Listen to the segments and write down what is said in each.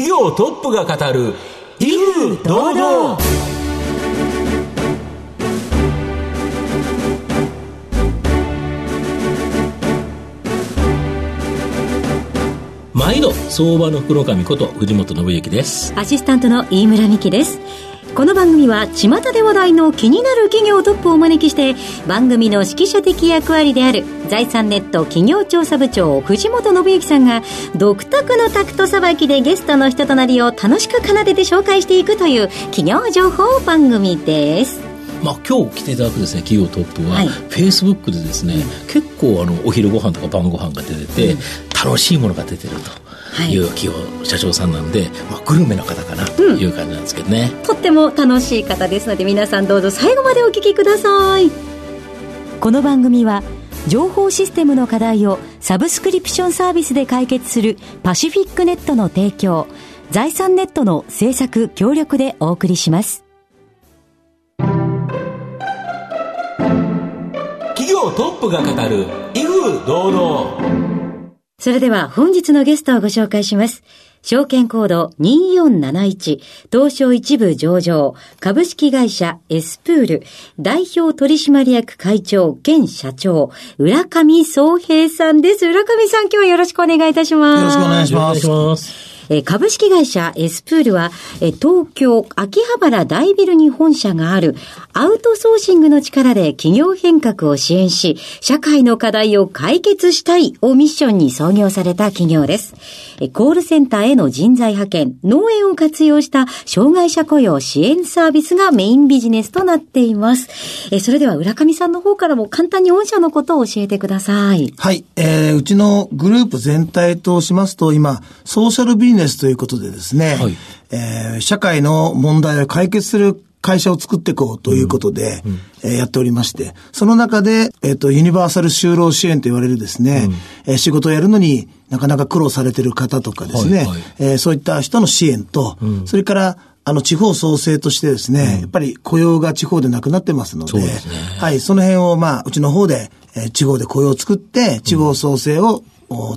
企業トップが語る威風堂々。毎度相場の福の神こと藤本信之です。アシスタントの飯村美希です。この番組は巷で話題の気になる企業トップをお招きして、番組の指揮者的役割である財産ネット企業調査部長藤本信之さんが独特のタクトさばきでゲストの人となりを楽しく奏でて紹介していくという企業情報番組です。今日来ていただくですね、企業トップは、Facebook でですね、結構お昼ご飯とか晩ご飯が出てて、楽しいものが出てるという企業社長さんなんで、グルメの方かなという感じなんですけどね、とっても楽しい方ですので、皆さんどうぞ最後までお聞きください。この番組は情報システムの課題をサブスクリプションサービスで解決するパシフィックネットの提供、財産ネットの制作協力でお送りします。トップが語る威風堂々。それでは本日のゲストをご紹介します。証券コード2471東証一部上場株式会社エスプール代表取締役会長兼社長、浦上壮平さんです。浦上さん、今日はよろしくお願いいたします。よろしくお願いします。よろしくお願いします。株式会社エスプールは東京秋葉原大ビルに本社があるアウトソーシングの力で企業変革を支援し、社会の課題を解決したいをミッションに創業された企業です。コールセンターへの人材派遣、農園を活用した障害者雇用支援サービスがメインビジネスとなっています。それでは浦上さんの方からも簡単に御社のことを教えてください。はい、うちのグループ全体としますと、今ソーシャルビジネスということでですね、社会の問題を解決する会社を作っていこうということで、やっておりまして、その中で、ユニバーサル就労支援と言われるですね、仕事をやるのになかなか苦労されている方とかですね、そういった人の支援と、それから地方創生としてですね、やっぱり雇用が地方でなくなってますので、その辺をうちの方で、地方で雇用を作って地方創生を、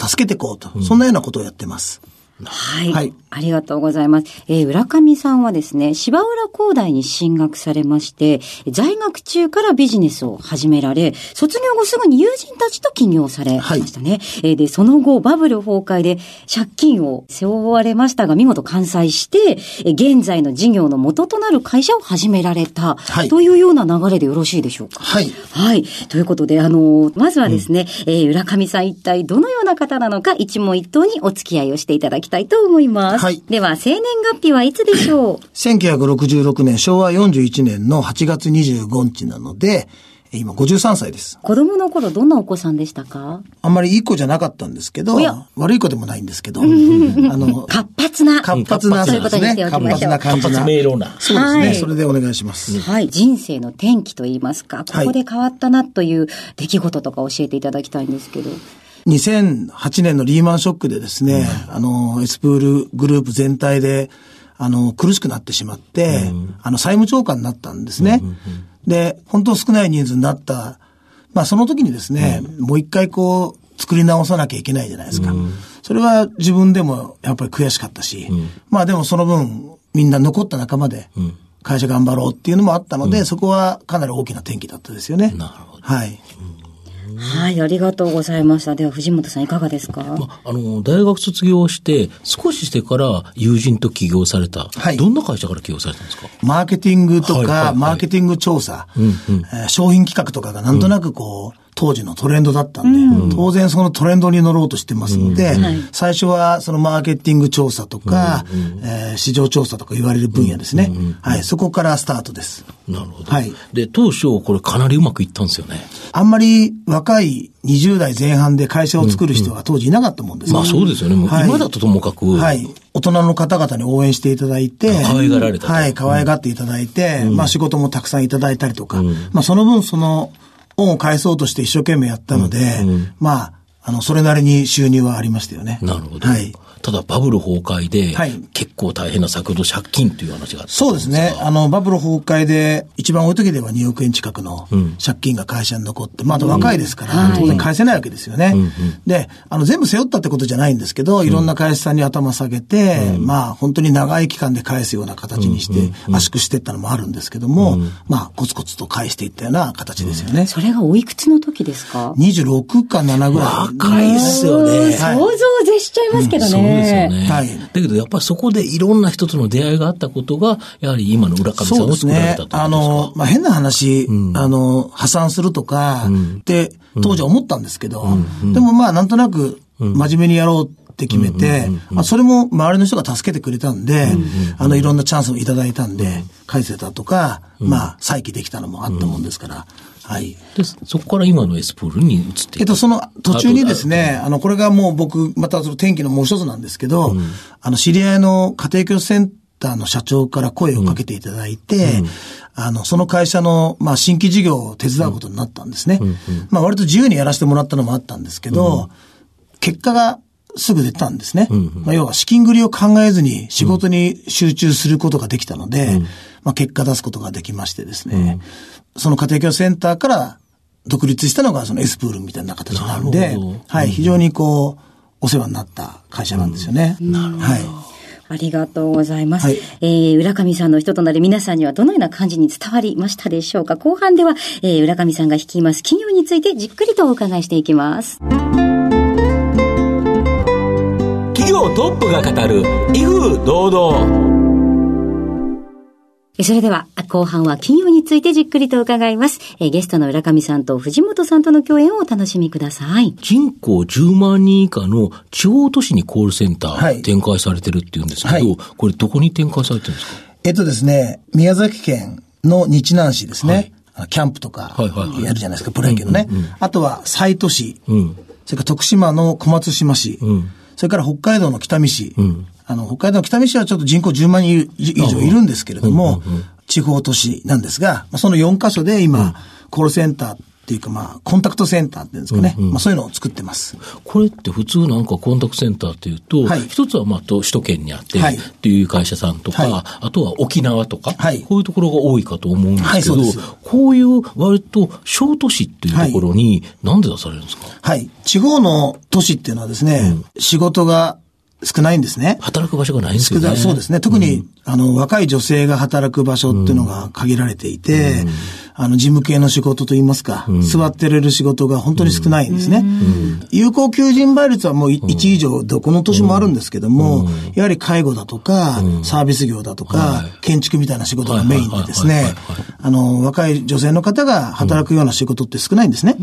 助けていこうと、そんなようなことをやってます。はい。ありがとうございます。浦上さんはですね、芝浦工大に進学されまして、在学中からビジネスを始められ、卒業後すぐに友人たちと起業されましたね。で、その後バブル崩壊で借金を背負われましたが、見事完済して、現在の事業の元となる会社を始められた、というような流れでよろしいでしょうか。ということで、まずはですね、浦上さん一体どのような方なのか、一問一答にお付き合いをしていただきたいと思います。では生年月日はいつでしょう。1966年昭和41年の8月25日なので、今53歳です。子供の頃どんなお子さんでしたか。あんまりいい子じゃなかったんですけど、悪い子でもないんですけど、活発なそういうことにしておきましょう。活発な明朗な、そうですね、それでお願いします。人生の転機といいますか、ここで変わったなという出来事とか教えていただきたいんですけど。2008年のリーマンショックでですね、エスプールグループ全体で、苦しくなってしまって、債務超過になったんですね。で、本当少ない人数になった。その時にですね、もう一回作り直さなきゃいけないじゃないですか。それは自分でもやっぱり悔しかったし、でもその分、みんな残った仲間で、会社頑張ろうっていうのもあったので、そこはかなり大きな転機だったですよね。ありがとうございました。では藤本さんいかがですか。大学卒業して少ししてから友人と起業された。どんな会社から起業されたんですか。マーケティングとか、マーケティング調査、商品企画とかがなんとなく当時のトレンドだったんで、当然そのトレンドに乗ろうとしてますので、最初はそのマーケティング調査とか、市場調査とか言われる分野ですね。そこからスタートです。なるほど。で、当初これかなりうまくいったんですよね。あんまり若い20代前半で会社を作る人が当時いなかったもんですね。そうですよね。今だとともかく。大人の方々に応援していただいて、可愛がっていただいて、仕事もたくさんいただいたりとか、その分その、恩を返そうとして一生懸命やったので、それなりに収入はありましたよね。なるほど。ただバブル崩壊で結構大変な、先ほど借金という話があったんですが。そうですね。バブル崩壊で一番多い時では2億円近くの借金が会社に残って、まあ、あと若いですから、当然返せないわけですよね。で、全部背負ったってことじゃないんですけど、いろんな会社さんに頭下げて、まあ、本当に長い期間で返すような形にして、圧縮していったのもあるんですけども、まあ、コツコツと返していったような形ですよね。それがおいくつの時ですか？26か7ぐらい。若いっすよね。想像絶しちゃいますけどね。そうですよね。はい。だけど、やっぱりそこでいろんな人との出会いがあったことが、やはり今の浦上さんを作られたということですか？まあ、変な話、破産するとか、って、当時は思ったんですけど、でもまあ、なんとなく、真面目にやろうって決めて、それも周りの人が助けてくれたんで、いろんなチャンスをいただいたんで、返せたとか、まあ、再起できたのもあったもんですから、はい。で、そこから今のエスプールに移っていった。その途中にですね、これがもう僕、またその天気のもう一つなんですけど、知り合いの家庭教師センターの社長から声をかけていただいて、その会社の、まあ、新規事業を手伝うことになったんですね。まあ、割と自由にやらせてもらったのもあったんですけど、結果がすぐ出たんですね。まあ、要は資金繰りを考えずに仕事に集中することができたので、まあ、結果出すことができましてですね、その家庭教師センターから独立したのがそのエスプールみたいな形なんで、はい、非常にこう、お世話になった会社なんですよね。なるほど。はい。ありがとうございます。はい、浦上さんの人となり皆さんにはどのような感じに伝わりましたでしょうか。後半では、浦上さんが率います企業についてじっくりとお伺いしていきます。企業トップが語る威風堂々。それでは後半は企業についてじっくりと伺います。ゲストの浦上さんと藤本さんとの共演をお楽しみください。人口10万人以下の地方都市にコールセンター、はい、展開されてるっていうんですけど、はい、これどこに展開されてるんですか？ですね、宮崎県の日南市ですね、はい、キャンプとかやるじゃないですか、プロ野球のね、あとは西都市、それから徳島の小松島市、それから北海道の北見市、北海道の北見市はちょっと人口10万人以上いるんですけれども、地方都市なんですが、その4カ所で今、コールセンターっていうか、まあ、コンタクトセンターっていうんですかね、そういうのを作ってます。これって普通なんかコンタクトセンターっていうと、一つはまあ、首都圏にあってっていう会社さんとか、あとは沖縄とか、こういうところが多いかと思うんですけど、こういう割と小都市っていうところになんで出されるんですか？はい。地方の都市っていうのはですね、仕事が少ないんですね。働く場所がないんですよね。そうですね。特に、若い女性が働く場所っていうのが限られていて、事務系の仕事といいますか、座ってれる仕事が本当に少ないんですね。有効求人倍率はもう1以上、どこの年もあるんですけども、やはり介護だとか、サービス業だとか、建築みたいな仕事がメインでですね、若い女性の方が働くような仕事って少ないんですね。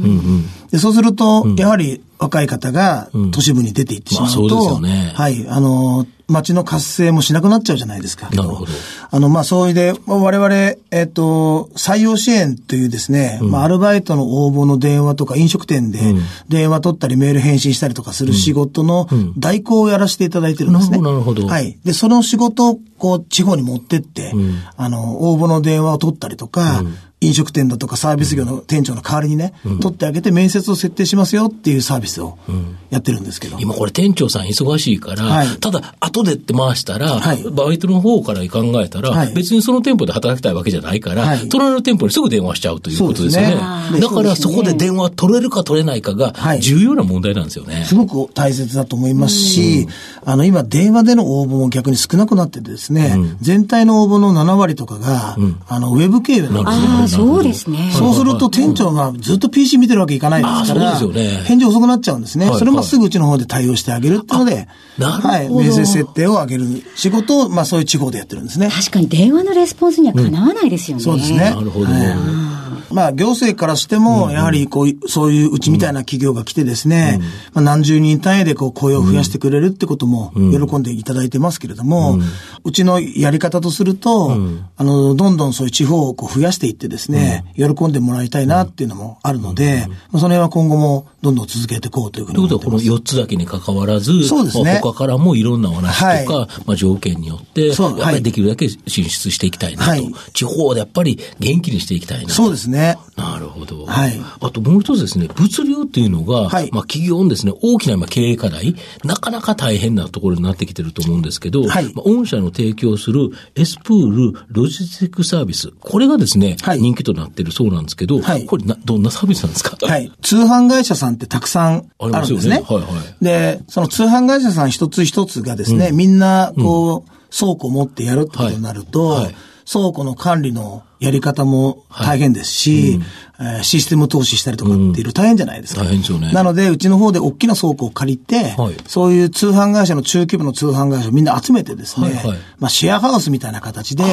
で、そうすると、やはり若い方が都市部に出ていってしまうと、はい、街の活性もしなくなっちゃうじゃないですか。なるほど。まあ、そういうで、我々、採用支援というですね、まあ、アルバイトの応募の電話とか飲食店で電話取ったりメール返信したりとかする仕事の代行をやらせていただいてるんですね。なるほど。はい。で、その仕事をこう、地方に持ってって、応募の電話を取ったりとか、飲食店だとかサービス業の店長の代わりにね、取ってあげて面接を設定しますよっていうサービスをやってるんですけど。今これ店長さん忙しいから、ただ後でって回したら、バイトの方から考えたら、別にその店舗で働きたいわけじゃないから、隣の店舗にすぐ電話しちゃうということですよね。だからそこで電話取れるか取れないかが重要な問題なんですよね。すごく大切だと思いますし、今電話での応募も逆に少なくなっててですね、全体の応募の7割とかが、ウェブ経由なんですね。そうですね。そうすると店長がずっと PC 見てるわけいかないですから、返事遅くなっちゃうんですね。それもすぐうちの方で対応してあげるっていうので、面接設定を上げる仕事を、まあそういう地方でやってるんですね。確かに電話のレスポンスにはかなわないですよね。そうですね。なるほど。まあ行政からしても、やはりこう、そういううちみたいな企業が来てですね、まあ何十人単位でこう雇用を増やしてくれるってことも喜んでいただいてますけれども、うちのやり方とすると、どんどんそういう地方をこう増やしていってですね、喜んでもらいたいなっていうのもあるので、その辺は今後もどんどん続けていこうというふうに思ってます。ということはこの4つだけに関わらず、他からもいろんなお話とか、まあ条件によって、やっぱりできるだけ進出していきたいなと。地方でやっぱり元気にしていきたいなと。そうですね。ね。なるほど。はい。あともう一つですね、物流っていうのが、はい、まあ企業のですね、大きな今経営課題、なかなか大変なところになってきてると思うんですけど、はい、まあ、御社の提供するエスプールロジスティックサービス、これがですね、はい、人気となってるそうなんですけど、はい、これどんなサービスなんですか？はい。通販会社さんってたくさんあるんですね。ありますよね。はいはい。で、その通販会社さん一つ一つがですね、みんなこう、倉庫を持ってやるってことになると、はいはい、倉庫の管理のやり方も大変ですし、はい、システム投資したりとかっていう大変じゃないですか。大変ですよね。なのでうちの方で大きな倉庫を借りて、はい、そういう通販会社の中規模の通販会社をみんな集めてですね、はいはい、まあシェアハウスみたいな形で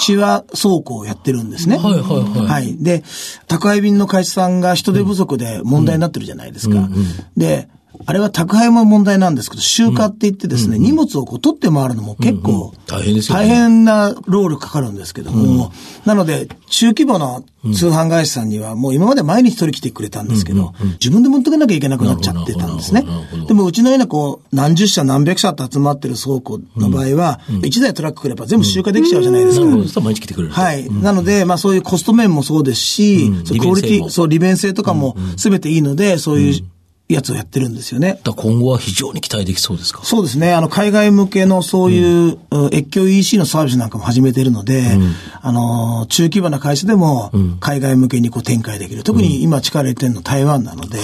シェア倉庫をやってるんですね。はいはいはい。はい。で、宅配便の会社さんが人手不足で問題になってるじゃないですか。で、あれは宅配も問題なんですけど、集荷って言ってですね、荷物をこう取って回るのも結構大変な労力かかるんですけども、なので中規模の通販会社さんにはもう今まで毎日取り来てくれたんですけど、自分で持ってかなきゃいけなくなっちゃってたんですね。でもうちのようなこう何十社何百社と集まってる倉庫の場合は、一台トラック来れば全部集荷できちゃうじゃないですか。毎日来てくれる。はい。なのでまあそういうコスト面もそうですし、クオリティ、そう利便性とかも全ていいので、そういうやつをやってるんですよね。だ今後は非常に期待できそうですか？そうですね。海外向けのそういう、越境 EC のサービスなんかも始めてるので、中規模な会社でも、海外向けにこう展開できる。特に今力入れてるの台湾なので、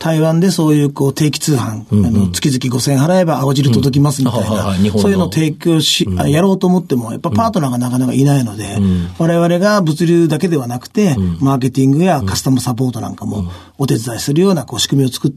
台湾でそういうこう定期通販、月々5000円払えば青汁届きますみたいな、そういうのを提供し、やろうと思っても、やっぱパートナーがなかなかいないので、我々が物流だけではなくて、マーケティングやカスタマーサポートなんかもお手伝いするようなこう仕組みを作って、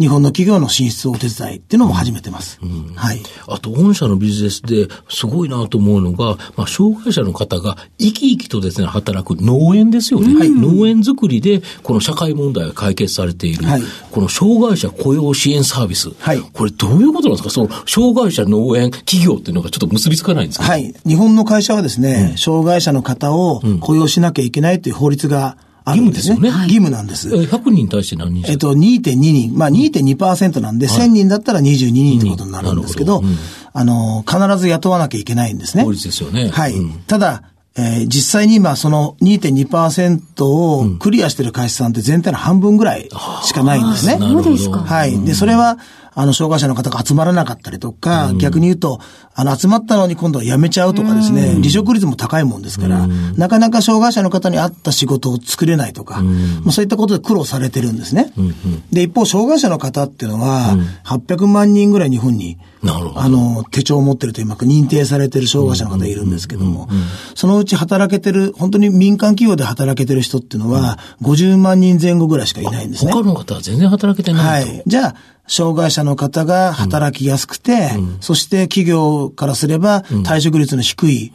日本の企業の進出をお手伝いっていうのも始めてます。はい。あと、御社のビジネスですごいなと思うのが、まあ、障害者の方が生き生きとですね、働く農園ですよね。はい、農園作りで、この社会問題が解決されている、はい、この障害者雇用支援サービス。はい、これどういうことなんですか？その、障害者農園企業っていうのがちょっと結びつかないんですか？はい。日本の会社はですね、障害者の方を雇用しなきゃいけないという法律が、義務ですよね。義務なんです。100人に対して何人？2.2 人。まあ 2.2% なんで、1000人だったら22人ってことになるんですけど、必ず雇わなきゃいけないんですね。法律ですよね。はい。ただ、実際に今その 2.2% をクリアしてる会社さんって全体の半分ぐらいしかないんですね。そうですか。はい。で、それは、障害者の方が集まらなかったりとか、逆に言うと、集まったのに今度は辞めちゃうとかですね、離職率も高いもんですから、なかなか障害者の方に合った仕事を作れないとか、そういったことで苦労されてるんですね。で、一方、障害者の方っていうのは、800万人ぐらい日本に、手帳を持ってると今、認定されてる障害者の方がいるんですけども、そのうち働けてる、本当に民間企業で働けてる人っていうのは、50万人前後ぐらいしかいないんですね。他の方は全然働けてないと。はい。じゃあ、障害者の方が働きやすくて、そして企業からすれば退職率の低い、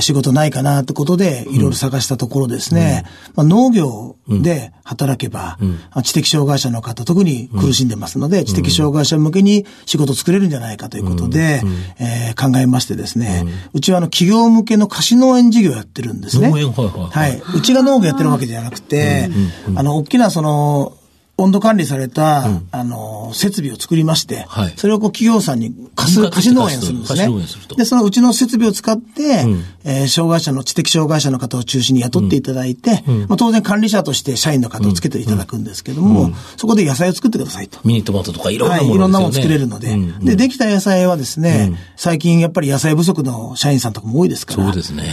仕事ないかなってことでいろいろ探したところですね、農業で働けば、知的障害者の方特に苦しんでますので、知的障害者向けに仕事作れるんじゃないかということで、考えましてですね、うちは企業向けの貸し農園事業をやってるんですね。農園、はい。うちが農業やってるわけじゃなくて、大きなその、温度管理された、設備を作りまして、それをこう企業さんに貸し農園するんですね。で、そのうちの設備を使って、障害者の、知的障害者の方を中心に雇っていただいて、当然管理者として社員の方をつけていただくんですけども、そこで野菜を作ってくださいと。ミニトマトとかいろんなもの。はい、いろんなもの作れるので。で、できた野菜はですね、最近やっぱり野菜不足の社員さんとかも多いですから、ま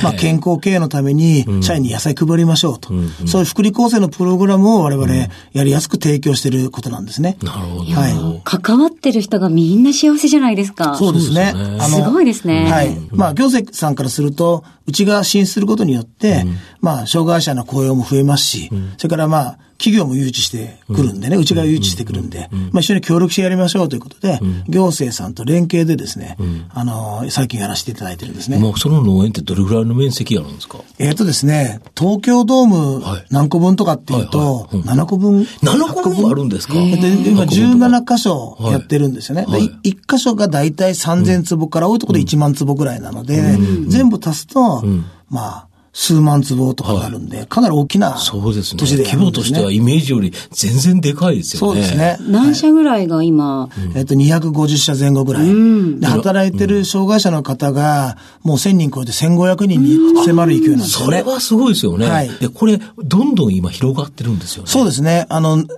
あ健康経営のために社員に野菜配りましょうと。そういう福利厚生のプログラムを我々やりやすく提供していることなんですね。なるほど。はい。関わってる人がみんな幸せじゃないですか。そうですね。すごいですね。はい。まあ、行政さんからすると、うちが進出することによって、まあ、障害者の雇用も増えますし、それからまあ、企業も誘致してくるんでね、うちが誘致してくるんで、まあ、一緒に協力してやりましょうということで、行政さんと連携でですね、最近やらせていただいてるんですね。もうその農園ってどれぐらいの面積あるんですか？ですね、東京ドーム何個分とかっていうと、7個分。7個分あるんですか？で、今17箇所やってるんですよね。1箇所がだいたい3000坪から多いところで1万坪ぐらいなので、全部足すと、まあ、数万坪とかになるんで、はい、かなり大きな都市でやるんですね。そうですね。規模としてはイメージより全然でかいですよね。そうですね。何社ぐらいが今、はい、250社前後ぐらい、うん、で働いてる障害者の方がもう1000人超えて1500人に迫る勢いなんです、ね、それはすごいですよね、はい、でこれどんどん今広がってるんですよね。そうですね。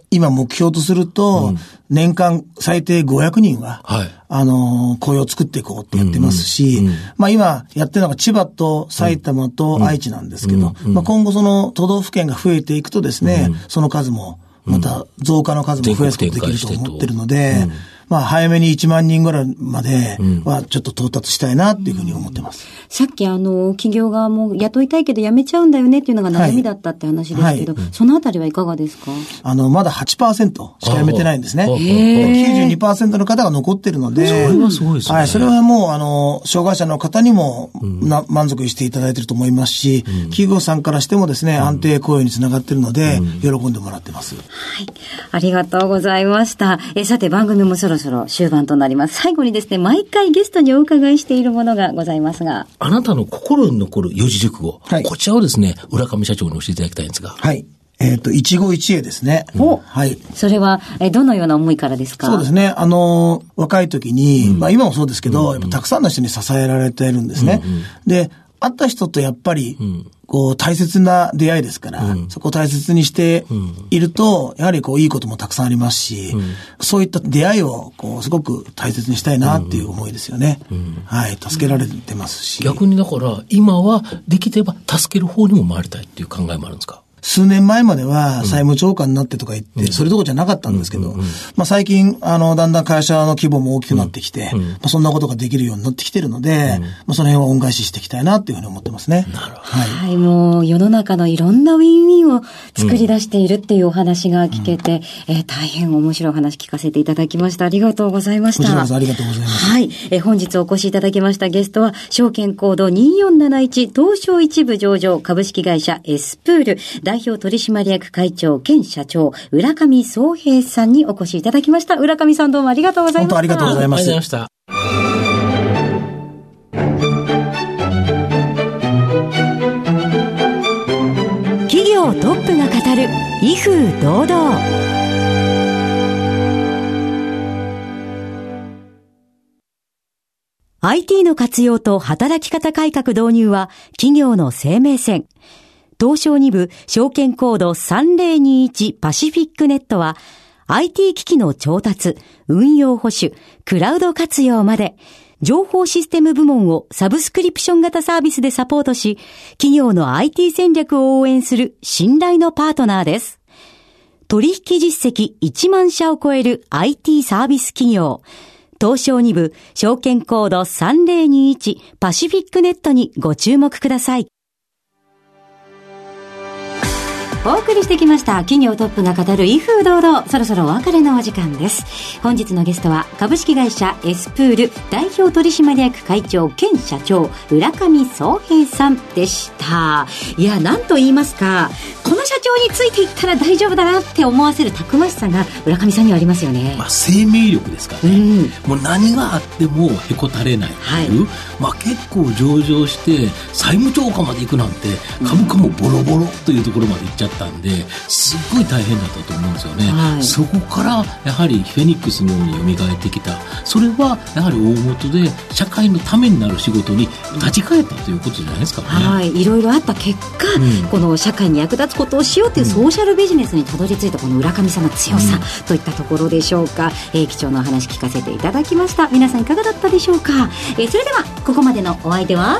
今目標とすると、うん、年間最低500人は、はい、雇用を作っていこうってやってますし、うんうん、まあ今やってるのが千葉と埼玉と愛知なんですけど、うんうんうん、まあ今後その都道府県が増えていくとですね、うん、その数もまた増加の数も増やすことができると思ってるので、うん、まあ早めに1万人ぐらいまではちょっと到達したいなっていうふうに思ってます。さっき企業側も雇いたいけど辞めちゃうんだよねっていうのが悩みだったって話ですけど、はいはい、そのあたりはいかがですか？まだ 8% しか辞めてないんですね。92% の方が残ってるので、それはすごいですね。はい、それはもう障害者の方にも満足していただいてると思いますし、うん、企業さんからしてもですね、安定雇用につながってるので、うん、喜んでもらってます。はい、ありがとうございました。さて番組もそろそろ終盤となります。最後にですね、毎回ゲストにお伺いしているものがございますが、あなたの心に残る四字熟語、はい、こちらをですね、浦上社長に教えていただきたいんですが、はい、一期一会ですね。お、はい。それは、どのような思いからですか？そうですね。若い時に、うん、まあ今もそうですけど、うん、たくさんの人に支えられているんですね、うんうん、で、会った人とやっぱり、うん、こう大切な出会いですから、うん、そこを大切にしていると、やはりこういいこともたくさんありますし、うん、そういった出会いをこうすごく大切にしたいなっていう思いですよね、うんうん、はい、助けられてますし、逆にだから今はできれば助ける方にも回りたいっていう考えもあるんですか？数年前までは債務超過になってとか言って、うん、それどころじゃなかったんですけど、うんうんうん、まあ最近、だんだん会社の規模も大きくなってきて、うんうん、まあ、そんなことができるようになってきてるので、うん、まあその辺は恩返ししていきたいなっていうふうに思ってますね。なるほど。はい、はい、もう世の中のいろんなウィンウィンを作り出しているっていうお話が聞けて、うん、大変面白いお話聞かせていただきました。ありがとうございました。こちらこそありがとうございました。はい、本日お越しいただきましたゲストは、証券コード2471東証一部上場株式会社エスプール代表取締役会長兼社長浦上壮平さんにお越しいただきました。浦上さん、どうもありがとうございました。本当ありがとうございました。企業トップが語る威風堂々、IT の活用と働き方改革導入は企業の生命線。東証2部証券コード3021パシフィックネットは IT 機器の調達、運用保守、クラウド活用まで情報システム部門をサブスクリプション型サービスでサポートし、企業の IT 戦略を応援する信頼のパートナーです。取引実績1万社を超える IT サービス企業、東証2部証券コード3021パシフィックネットにご注目ください。お送りしてきました企業トップが語る威風堂々、そろそろお別れのお時間です。本日のゲストは株式会社エスプール代表取締役会長兼社長浦上壮平さんでした。いや、なんと言いますか、この社長についていったら大丈夫だなって思わせるたくましさが浦上さんにはありますよね。まあ、生命力ですからね、うん、もう何があってもへこたれないという、はい、まあ、結構上場して債務超過まで行くなんて、株価もボロボロというところまで行っちゃってたんですっごい大変だったと思うんですよね、はい、そこからやはりフェニックスのように蘇ってきた。それはやはり大元で社会のためになる仕事に立ち返ったということじゃないですかね、はい、いろいろあった結果、うん、この社会に役立つことをしようというソーシャルビジネスにたどり着いたこの浦上さんの強さといったところでしょうか、貴重なお話聞かせていただきました。皆さんいかがだったでしょうか、それではここまでのお相手は